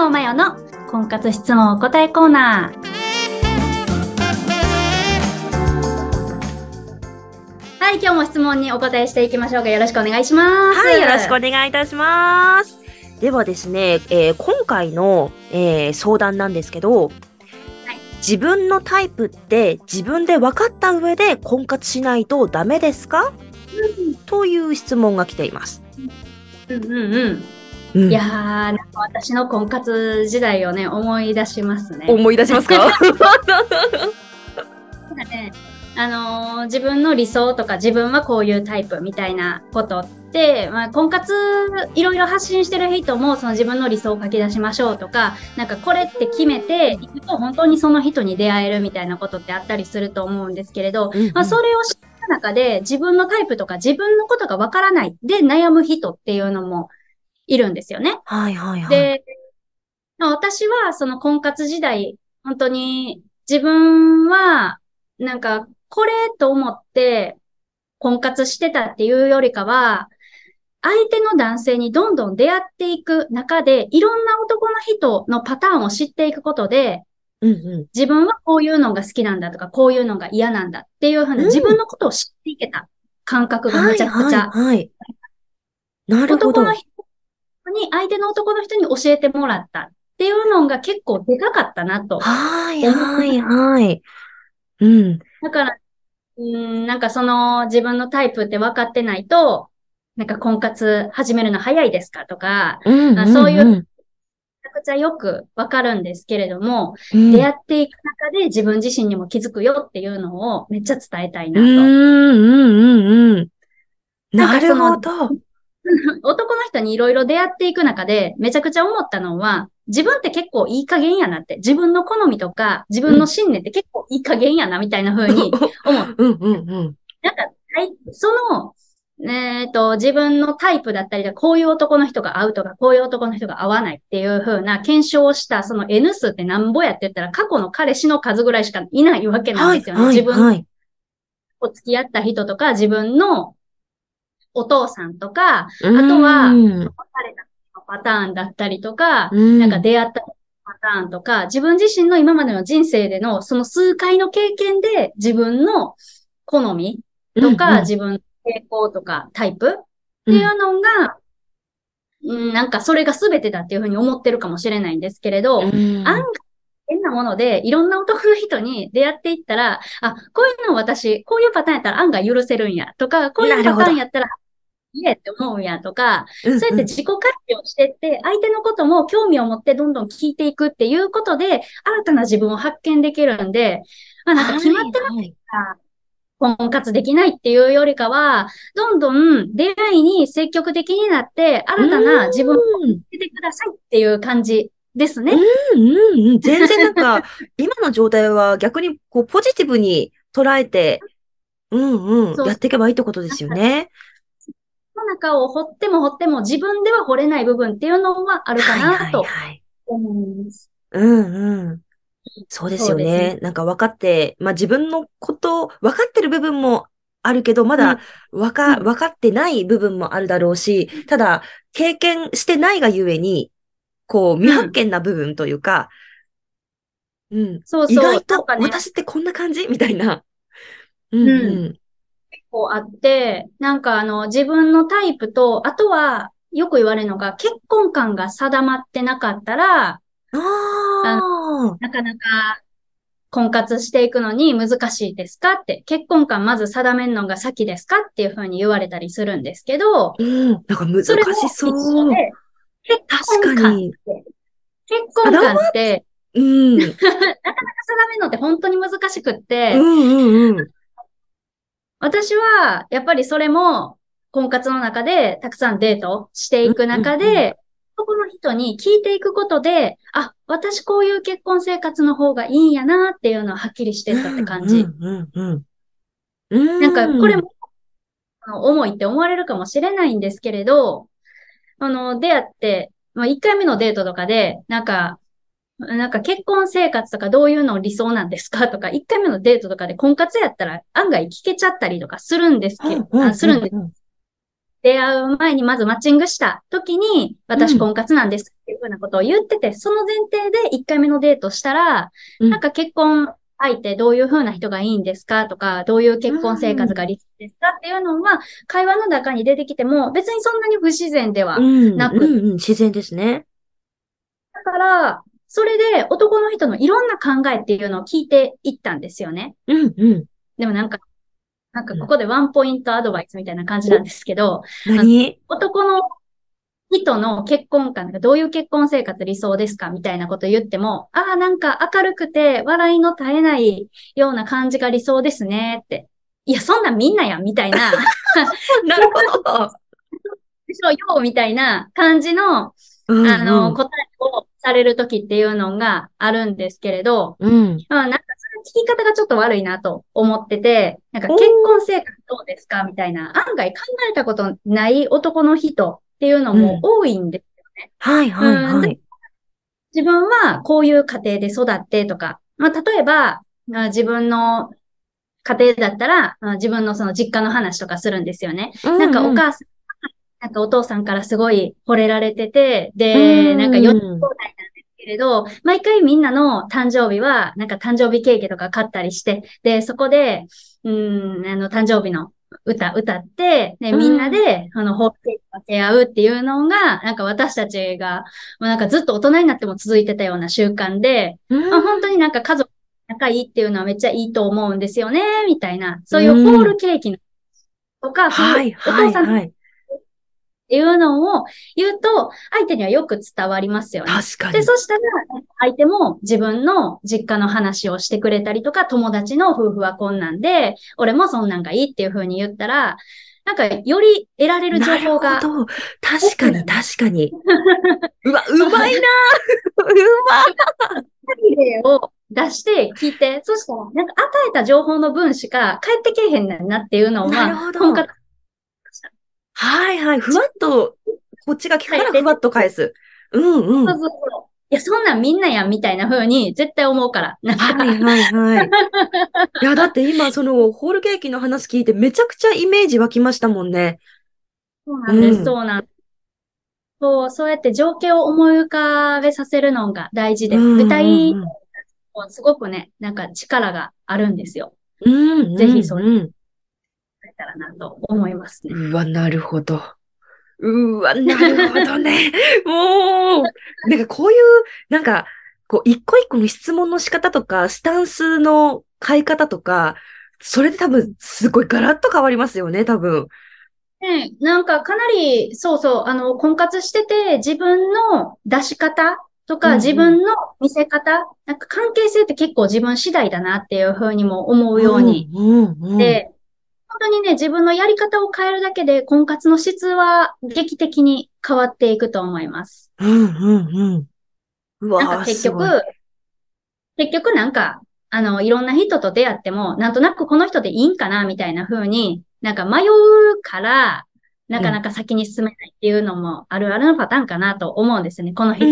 川真世の婚活質問お答えコーナー。はい、今日も質問にお答えしていきましょうが、よろしくお願いします。はい、よろしくお願いいたします。ではですね、今回の、相談なんですけど、自分のタイプって自分で分かった上で婚活しないとダメですか、うん、という質問が来ています。うんうんうん。うん、いやー、なんか私の婚活時代をね、思い出しますね。思い出しますか？なんかね、自分の理想とか自分はこういうタイプみたいなことって、まあ、婚活いろいろ発信してる人もその自分の理想を書き出しましょうとか、なんかこれって決めていくと本当にその人に出会えるみたいなことってあったりすると思うんですけれど、うんうん、まあ、それを知った中で自分のタイプとか自分のことがわからないで悩む人っていうのもいるんですよね。はいはいはい。で、私はその婚活時代、本当に自分はなんかこれと思って婚活してたっていうよりかは、相手の男性にどんどん出会っていく中で、いろんな男の人のパターンを知っていくことで、うんうん、自分はこういうのが好きなんだとか、こういうのが嫌なんだっていうふうに自分のことを知っていけた感覚がめちゃくちゃ。はいはいはい、なるほど。相手の男の人に教えてもらったっていうのが結構でかかったなと。はいはいはい。うん。だから、なんかその自分のタイプって分かってないと、なんか婚活始めるの早いですかとか、うんうんうん、そういう、めちゃくちゃよく分かるんですけれども、うん、出会っていく中で自分自身にも気づくよっていうのをめっちゃ伝えたいなと。なるほど。男の人にいろいろ出会っていく中でめちゃくちゃ思ったのは、自分って結構いい加減やなって、自分の好みとか自分の信念って結構いい加減やなみたいな風に思う。うんうんうん。なんかその自分のタイプだったりで、こういう男の人が合うとか、こういう男の人が合わないっていう風な検証をした、その N 数ってなんぼやって言ったら過去の彼氏の数ぐらいしかいないわけなんですよね。はいはいはい、自分と付き合った人とか、自分のお父さんとか、あとは、別れたパターンだったりとか、なんか出会ったパターンとか、自分自身の今までの人生でのその数回の経験で自分の好みとか、自分の傾向とかタイプっていうのが、なんかそれが全てだっていうふうに思ってるかもしれないんですけれど、案外変なもので、いろんな男の人に出会っていったら、あ、こういうの私、こういうパターンやったら案外許せるんやとか、こういうパターンやったらいいえって思うんやとか、そうやって自己活用してって、相手のことも興味を持ってどんどん聞いていくっていうことで、新たな自分を発見できるんで、まあ、なんか決まってないから、婚活できないっていうよりかは、どんどん出会いに積極的になって、新たな自分を見つけてくださいっていう感じですね。全然なんか、今の状態は逆にこうポジティブに捉えて、やっていけばいいってことですよね。の中を掘っても掘っても自分では掘れない部分っていうのはあるかなと思います。そうですよね。なんか分かって、まあ自分のこと、分かってる部分もあるけど、まだ分かってない部分もあるだろうし、ただ経験してないがゆえに、こう未発見な部分というか、意外と私ってこんな感じみたいな、結構あって、なんか自分のタイプと、あとはよく言われるのが結婚観が定まってなかったら、なかなか婚活していくのに難しいですかって、結婚観まず定めるのが先ですかっていうふうに言われたりするんですけど、なんか難しそう。確かに。結婚観って、なかなか定めるのって本当に難しくって、私はやっぱりそれも婚活の中でたくさんデートしていく中で、そこの人に聞いていくことで、あ、私こういう結婚生活の方がいいんやなっていうのははっきりしてったって感じ。なんかこれも重いって思われるかもしれないんですけれど、出会って、まあ、1回目のデートとかで、なんか結婚生活とかどういうの理想なんですかとか、1回目のデートとかで婚活やったら案外聞けちゃったりとかするんですけど、出会う前にまずマッチングした時に、私婚活なんですっていうふうなことを言ってて、その前提で1回目のデートしたら、なんか結婚相手どういうふうな人がいいんですかとか、どういう結婚生活が理想ですかっていうのは、会話の中に出てきても、別にそんなに不自然ではなく。自然ですね。だから、それで男の人のいろんな考えっていうのを聞いていったんですよね。でもなんかここでワンポイントアドバイスみたいな感じなんですけど、男の人の結婚観、どういう結婚生活理想ですかみたいなこと言っても、ああ、なんか明るくて笑いの絶えないような感じが理想ですねって。いや、そんなんみんなやんみたいな。なるほど。むしろよみたいな感じの、答えをされるときっていうのがあるんですけれど、なんか聞き方がちょっと悪いなと思ってて、なんか結婚生活どうですかみたいな、案外考えたことない男の人っていうのも多いんですよね。自分はこういう家庭で育ってとか、例えば自分の家庭だったら自分のその実家の話とかするんですよね。なんかお母さん、なんかお父さんからすごい惚れられてて、で、なんか4人兄弟なんですけれど、毎回みんなの誕生日は、なんか誕生日ケーキとか買ったりして、で、そこで、誕生日の歌って、で、みんなで、ホームケーキを分け合うっていうのが、なんか私たちが、なんかずっと大人になっても続いてたような習慣で、本当になんか家族仲いいっていうのはめっちゃいいと思うんですよね、みたいな、そういうホールケーキとか、お父さん、っていうのを言うと、相手にはよく伝わりますよね。確かに。で、そしたら、相手も自分の実家の話をしてくれたりとか、友達の夫婦はこんなんで、俺もそんなんがいいっていう風に言ったら、なんか、より得られる情報が。なるほど。確かに、確かに。うわ、うまいなうまい例を出して聞いて、そしたら、なんか、与えた情報の分しか返ってけえへんなっていうのを、本格ふわっと、こっちが聞くからふわっと返す。いや、そんなんみんなやんみたいな風に絶対思うから。いや、だって今、その、ホールケーキの話聞いてめちゃくちゃイメージ湧きましたもんね。そうやって情景を思い浮かべさせるのが大事で、具体はすごくね、なんか力があるんですよ。ぜひそれ。たらなと思いますね。うわ、なるほど。もう、なんかこういう、なんか、こう、一個一個の質問の仕方とか、スタンスの変え方とか、それで多分、すごいガラッと変わりますよね、多分。ね、なんかかなり、婚活してて、自分の出し方とか、自分の見せ方、なんか関係性って結構自分次第だなっていうふうにも思うように。で、本当にね、自分のやり方を変えるだけで婚活の質は劇的に変わっていくと思います。なんか結局なんか、いろんな人と出会っても、なんとなくこの人でいいんかなみたいな風に、なんか迷うから、なかなか先に進めないっていうのもあるあるのパターンかなと思うんですよね。この人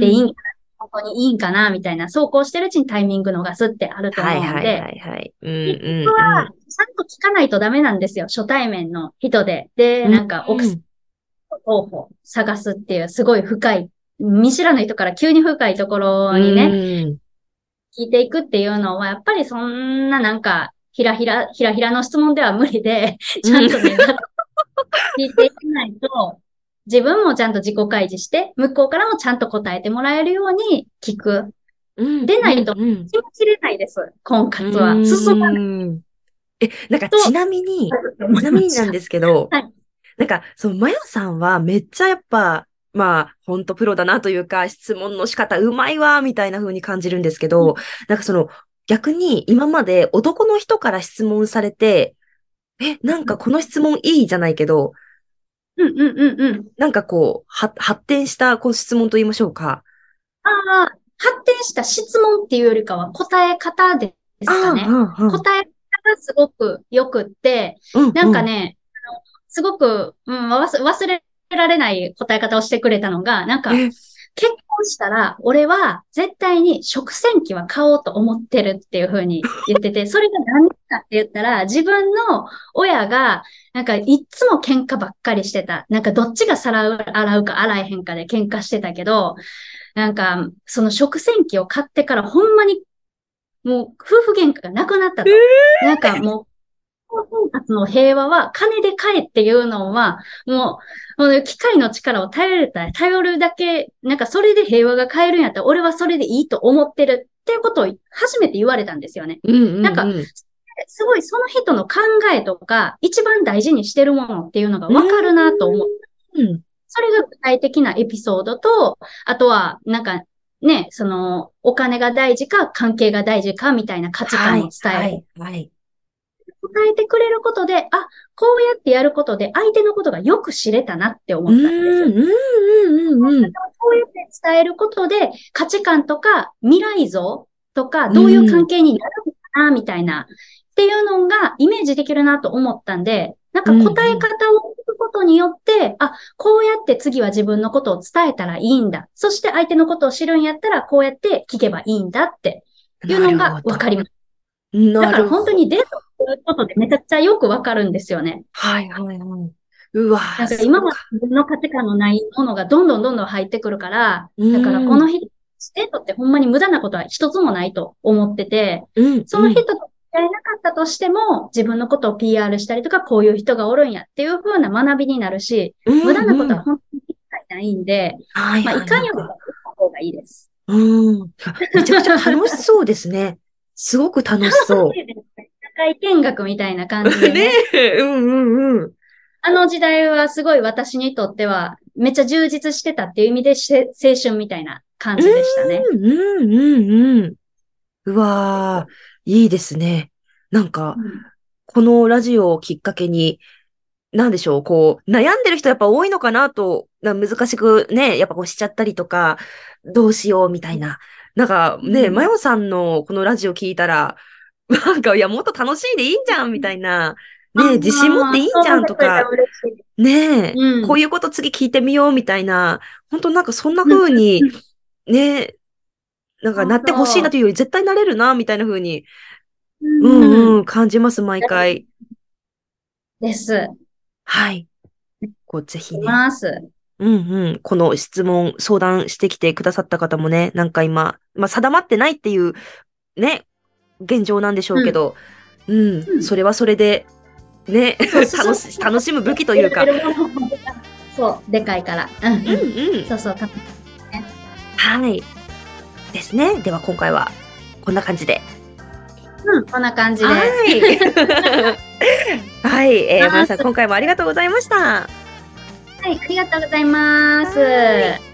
でいいんかな、本当にいいんかなみたいな、そうこうしてるうちにタイミング逃すってあると思うので、結局は、ちゃんと聞かないとダメなんですよ。初対面の人で。で、なんか、奥さんの候補を探すっていう、すごい深い、見知らぬ人から急に深いところにね、聞いていくっていうのは、やっぱりそんななんか、ひらひらの質問では無理で、ちゃんとね、聞いていかないと、自分もちゃんと自己開示して、向こうからもちゃんと答えてもらえるように聞く。でないと、気も切れないです。婚活は。進まない。なんかちなみになんですけど、なんか、まやさんはめっちゃやっぱ、ほんとプロだなというか、質問の仕方うまいわ、みたいな風に感じるんですけど、なんか逆に今まで男の人から質問されて、なんかこの質問いいじゃないけど、なんかこう、発展したこう質問と言いましょうか。発展した質問っていうよりかは答え方ですかね。答えがすごく良くって、なんかね、すごく、忘れられない答え方をしてくれたのが、なんか、結婚うしたら、俺は絶対に食洗機は買おうと思ってるっていうふうに言ってて、それが何かって言ったら、自分の親が、なんかいつも喧嘩ばっかりしてた。なんかどっちが皿洗うか洗えへんかで喧嘩してたけど、なんかその食洗機を買ってからほんまにもう夫婦喧嘩がなくなったと。なんかもう、生活の平和は金で買えっていうのは、もう機械の力を頼るだけ、なんかそれで平和が買えるんやったら、俺はそれでいいと思ってるっていうことを初めて言われたんですよね。なんか、すごいその人の考えとか、一番大事にしてるものっていうのがわかるなと思う。それが具体的なエピソードと、あとは、なんかね、その、お金が大事か、関係が大事か、みたいな価値観を伝える。答えてくれることで、あ、こうやってやることで相手のことがよく知れたなって思ったんですよ。こうやって伝えることで価値観とか未来像とかどういう関係になるのかなみたいな、っていうのがイメージできるなと思ったんで、なんか答え方を聞くことによって、あ、こうやって次は自分のことを伝えたらいいんだ。そして相手のことを知るんやったらこうやって聞けばいいんだっていうのがわかります。だから本当にデートということでめちゃくちゃよくわかるんですよね。うわぁ。だから今まで自分の価値観のないものがどんどん入ってくるから、だからこの人、デートってほんまに無駄なことは一つもないと思ってて、その人とやれなかったとしても、自分のことを PR したりとか、こういう人がおるんやっていう風な学びになるし、無駄なことは本当に一切ないんで、まあいかんようにした方がいいです。めちゃくちゃ楽しそうですね。すごく楽しそう。社会見学みたいな感じでね。あの時代はすごい私にとってはめっちゃ充実してたっていう意味で青春みたいな感じでしたね。うわー、いいですね。なんか、このラジオをきっかけに、なんでしょう、こう、悩んでる人やっぱ多いのかなと、難しくね、やっぱこうしちゃったりとか、どうしようみたいな。なんかね、まよさんのこのラジオ聞いたら、なんか、いや、もっと楽しいでいいんじゃんみたいな。ね、自信持っていいんじゃんとか。ね、こういうこと次聞いてみようみたいな。本当なんかそんな風に、ね、なんかなってほしいなというより絶対なれるな、みたいな風に。感じます、毎回。です。こう、ぜひね。この質問、相談してきてくださった方もね、なんか今、まあ、定まってないっていう、ね、現状なんでしょうけど、それはそれで、ね、楽しむ武器というか。そう、でかいから。はい。ですね。では今回は、こんな感じで。こんな感じで。まよさん、今回もありがとうございました。はい、ありがとうございます。